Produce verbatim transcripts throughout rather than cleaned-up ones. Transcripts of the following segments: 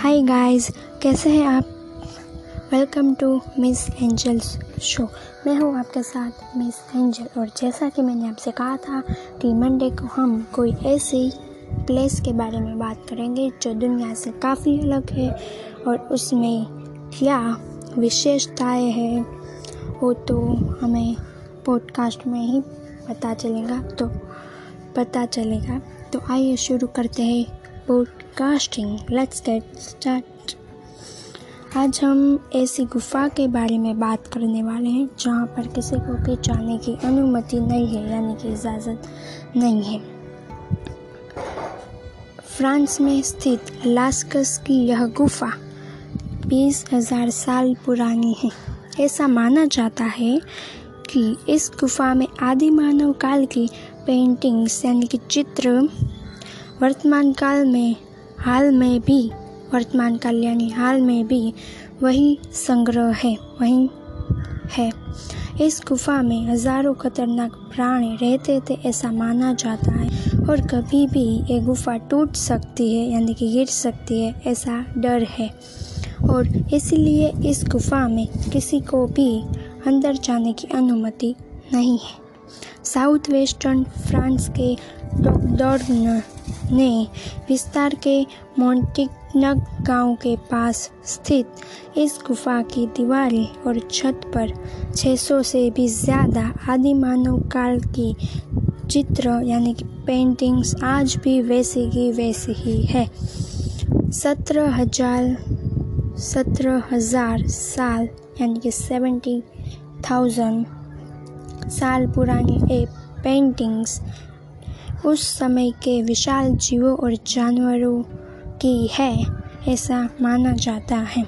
Hi guys, कैसे हैं आप। Welcome to miss angels show. मैं हूँ आपके साथ मिस एंजल, और जैसा कि मैंने आपसे कहा था कि मंडे को हम कोई ऐसी प्लेस के बारे में बात करेंगे जो दुनिया से काफ़ी अलग है और उसमें क्या विशेषताएं हैं वो तो हमें पॉडकास्ट में ही पता चलेगा तो पता चलेगा तो आइए शुरू करते हैं पॉडकास्टिंग। Let's get start. आज हम ऐसी गुफा के बारे में बात करने वाले हैं जहाँ पर किसी को भी जाने की अनुमति नहीं है, यानी कि इजाज़त नहीं है। फ्रांस में स्थित लास्कस की यह गुफा बीस हज़ार साल पुरानी है। ऐसा माना जाता है कि इस गुफा में आदि मानव काल की पेंटिंग्स यानी कि चित्र वर्तमान काल में हाल में भी वर्तमान काल यानी हाल में भी वही संग्रह है वही है। इस गुफा में हज़ारों खतरनाक प्राणी रहते थे ऐसा माना जाता है, और कभी भी ये गुफा टूट सकती है यानी कि गिर सकती है ऐसा डर है, और इसलिए इस गुफा में किसी को भी अंदर जाने की अनुमति नहीं है। साउथ वेस्टर्न फ्रांस के डॉर्डोgne ने विस्तार के मोंटिग्नाक गांव के पास स्थित इस गुफा की दीवारें और छत पर छह सौ से भी ज़्यादा आदि मानव काल की चित्र यानी कि पेंटिंग्स आज भी वैसी की वैसी ही है। सत्रह हजार सत्रह हज़ार साल यानी कि सेवेंटी थाउजेंड साल पुरानी ये पेंटिंग्स उस समय के विशाल जीवों और जानवरों की है ऐसा माना जाता है।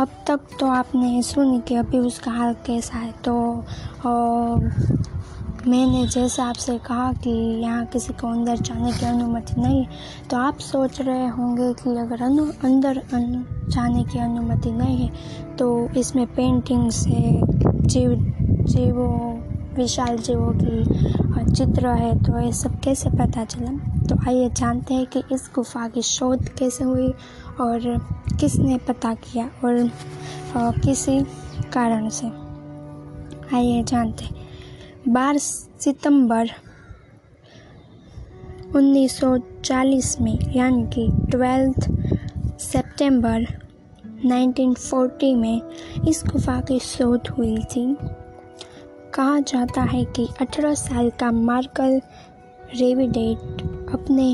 अब तक तो आपने सुनी कि अभी उसका हाल कैसा है, तो ओ, मैंने जैसा आपसे कहा कि यहाँ किसी को अंदर जाने की अनुमति नहीं, तो आप सोच रहे होंगे कि अगर अनु, अंदर अनु, जाने की अनुमति नहीं है तो इसमें पेंटिंग्स है, जीव जीवों विशाल जीवों की चित्र है, तो ये सब कैसे पता चला। तो आइए जानते हैं कि इस गुफा की शोध कैसे हुई और किसने पता किया और, और किसी कारण से। आइए जानते हैं। बारह सितंबर उन्नीस सौ चालीस में यानी कि ट्वेल्थ सितंबर उन्नीस सौ चालीस में इस गुफा की शोध हुई थी। कहा जाता है कि अठारह साल का मार्सेल रेविडेट अपने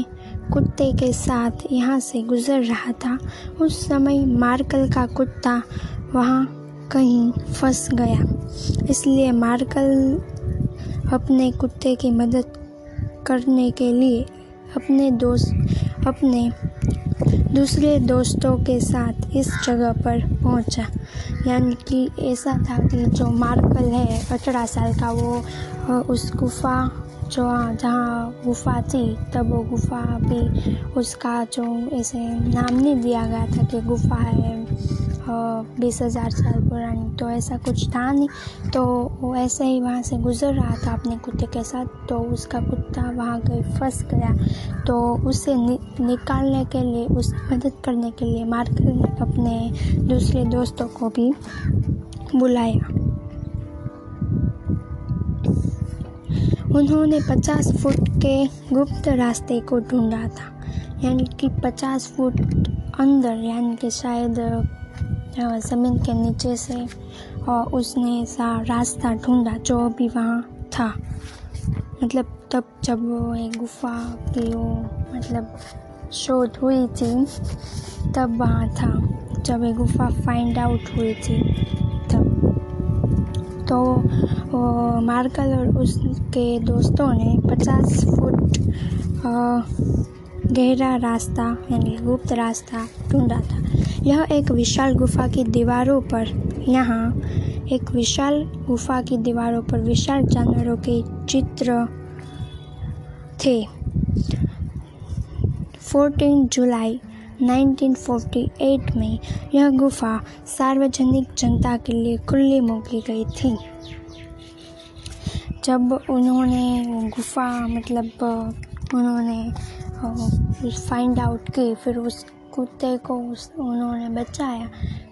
कुत्ते के साथ यहाँ से गुजर रहा था। उस समय मार्सेल का कुत्ता वहाँ कहीं फंस गया, इसलिए मार्सेल अपने कुत्ते की मदद करने के लिए अपने दोस्त अपने दूसरे दोस्तों के साथ इस जगह पर पहुंचा। यानी कि ऐसा था कि जो मार्सेल है अठारह साल का वो उस गुफा जो जहाँ गुफा थी तब वो गुफा भी उसका जो ऐसे नाम नहीं दिया गया था कि गुफा है बीस हज़ार साल पुरानी, तो ऐसा कुछ था नहीं। तो वो ऐसे ही वहाँ से गुजर रहा था अपने कुत्ते के साथ, तो उसका कुत्ता वहाँ गई फंस गया। तो उसे नि, निकालने के लिए उस मदद करने के लिए मार्सेल ने अपने दूसरे दोस्तों को भी बुलाया। उन्होंने पचास फुट के गुप्त रास्ते को ढूंढा था, यानी कि पचास फुट अंदर यानी कि शायद ज़मीन के नीचे से, और उसने ऐसा रास्ता ढूंढा जो भी वहाँ था। मतलब तब जब वो एक गुफा की वो मतलब शोध हुई थी तब वहाँ था, जब ये गुफा फाइंड आउट हुई थी तब। तो मार्सेल और उसके दोस्तों ने पचास फुट गहरा रास्ता यानी गुप्त रास्ता ढूंढा था। यह एक विशाल गुफा की दीवारों पर यहाँ एक विशाल गुफा की दीवारों पर विशाल जानवरों के चित्र थे। चौदह जुलाई उन्नीस सौ अड़तालीस में यह गुफा सार्वजनिक जनता के लिए खुली मूकी गई थी। जब उन्होंने गुफा मतलब उन्होंने फाइंड आउट की, फिर उस कुत्ते को उस उन्होंने बचाया।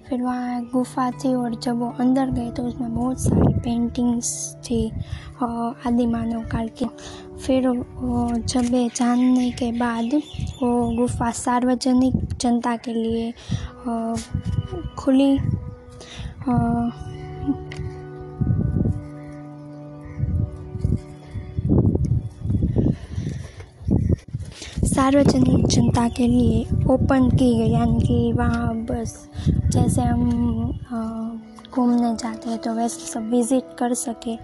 फिर वहाँ गुफा थी और जब वो अंदर गए तो उसमें बहुत सारी पेंटिंग्स थी आदिमानव काल की। फिर वो जब ये जानने के बाद वो गुफा सार्वजनिक जनता के लिए खुली सार्वजनिक जनता के लिए ओपन की गई, यानी कि वहाँ बस जैसे हम घूमने जाते हैं तो वैसे सब विज़िट कर सके,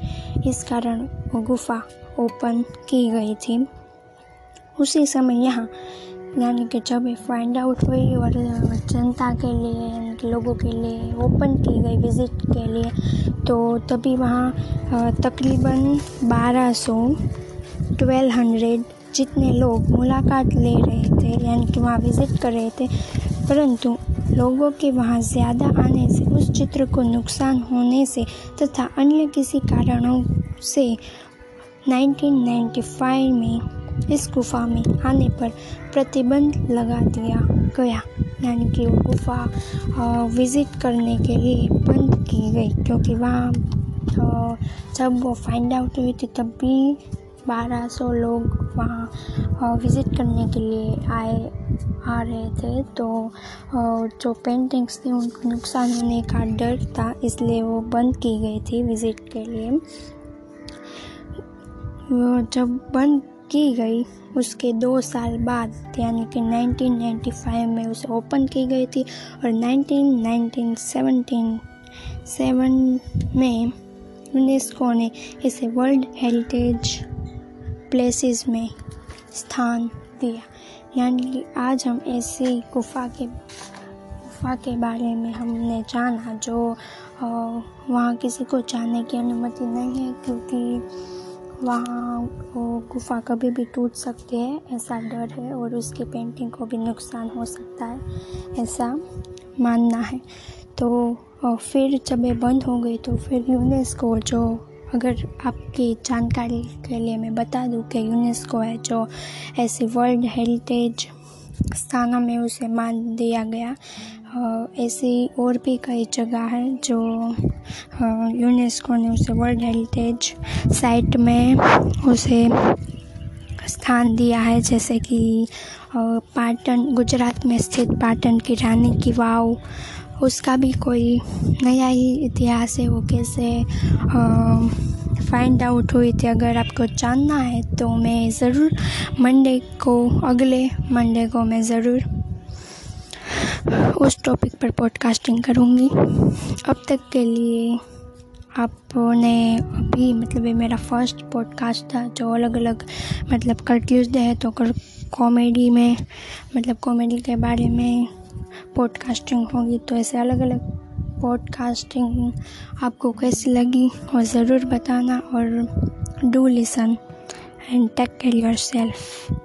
इस कारण वो गुफा ओपन की गई थी। उसी समय यहाँ यानी कि जब ये फाइंड आउट हुई और जनता के लिए यानी कि लोगों के लिए ओपन की गई विज़िट के लिए, तो तभी वहाँ तकरीबन बारह सौ ट्वेल्व हंड्रेड जितने लोग मुलाकात ले रहे थे यानी कि वहाँ विज़िट कर रहे थे, परंतु लोगों के वहाँ ज़्यादा आने से उस चित्र को नुकसान होने से तथा अन्य किसी कारणों से उन्नीस सौ पचानवे में इस गुफा में आने पर प्रतिबंध लगा दिया गया, यानी कि वो गुफा विज़िट करने के लिए बंद की गई, क्योंकि वहाँ जब वो फाइंड आउट हुई थी तब भी बारह सौ लोग वहाँ विज़िट करने के लिए आए आ रहे थे, तो जो पेंटिंग्स थी उनको नुकसान होने का डर था, इसलिए वो बंद की गई थी विज़िट के लिए। वो जब बंद की गई उसके दो साल बाद यानी कि उन्नीस सौ पचानवे में उसे ओपन की गई थी और उन्नीस सौ सत्रह में यूनेस्को ने इसे वर्ल्ड हेरिटेज प्लेसेस में स्थान दिया। यानी कि आज हम ऐसी गुफा के गुफा के बारे में हमने जाना जो वहाँ किसी को जाने की अनुमति नहीं है, क्योंकि वहाँ वो गुफा कभी भी टूट सकती है ऐसा डर है और उसकी पेंटिंग को भी नुकसान हो सकता है ऐसा मानना है। तो फिर जब ये बंद हो गई तो फिर यूनेस्को, जो अगर आपकी जानकारी के लिए मैं बता दूं कि यूनेस्को है जो ऐसे वर्ल्ड हेरिटेज स्थानों में उसे मान दिया गया। ऐसी और भी कई जगह है जो यूनेस्को ने उसे वर्ल्ड हेरिटेज साइट में उसे स्थान दिया है, जैसे कि पाटन, गुजरात में स्थित पाटन की रानी की वाव, उसका भी कोई नया ही इतिहास है, वो कैसे फाइंड आउट हुई थी। अगर आपको जानना है तो मैं ज़रूर मंडे को अगले मंडे को मैं ज़रूर उस टॉपिक पर पॉडकास्टिंग करूँगी। अब तक के लिए आपने अभी मतलब ये मेरा फर्स्ट पॉडकास्ट था जो अलग अलग मतलब कंक्लूड है, तो कॉमेडी में मतलब कॉमेडी के बारे में पॉडकास्टिंग होगी, तो ऐसे अलग अलग पॉडकास्टिंग आपको कैसी लगी और ज़रूर बताना। और do listen and take care yourself.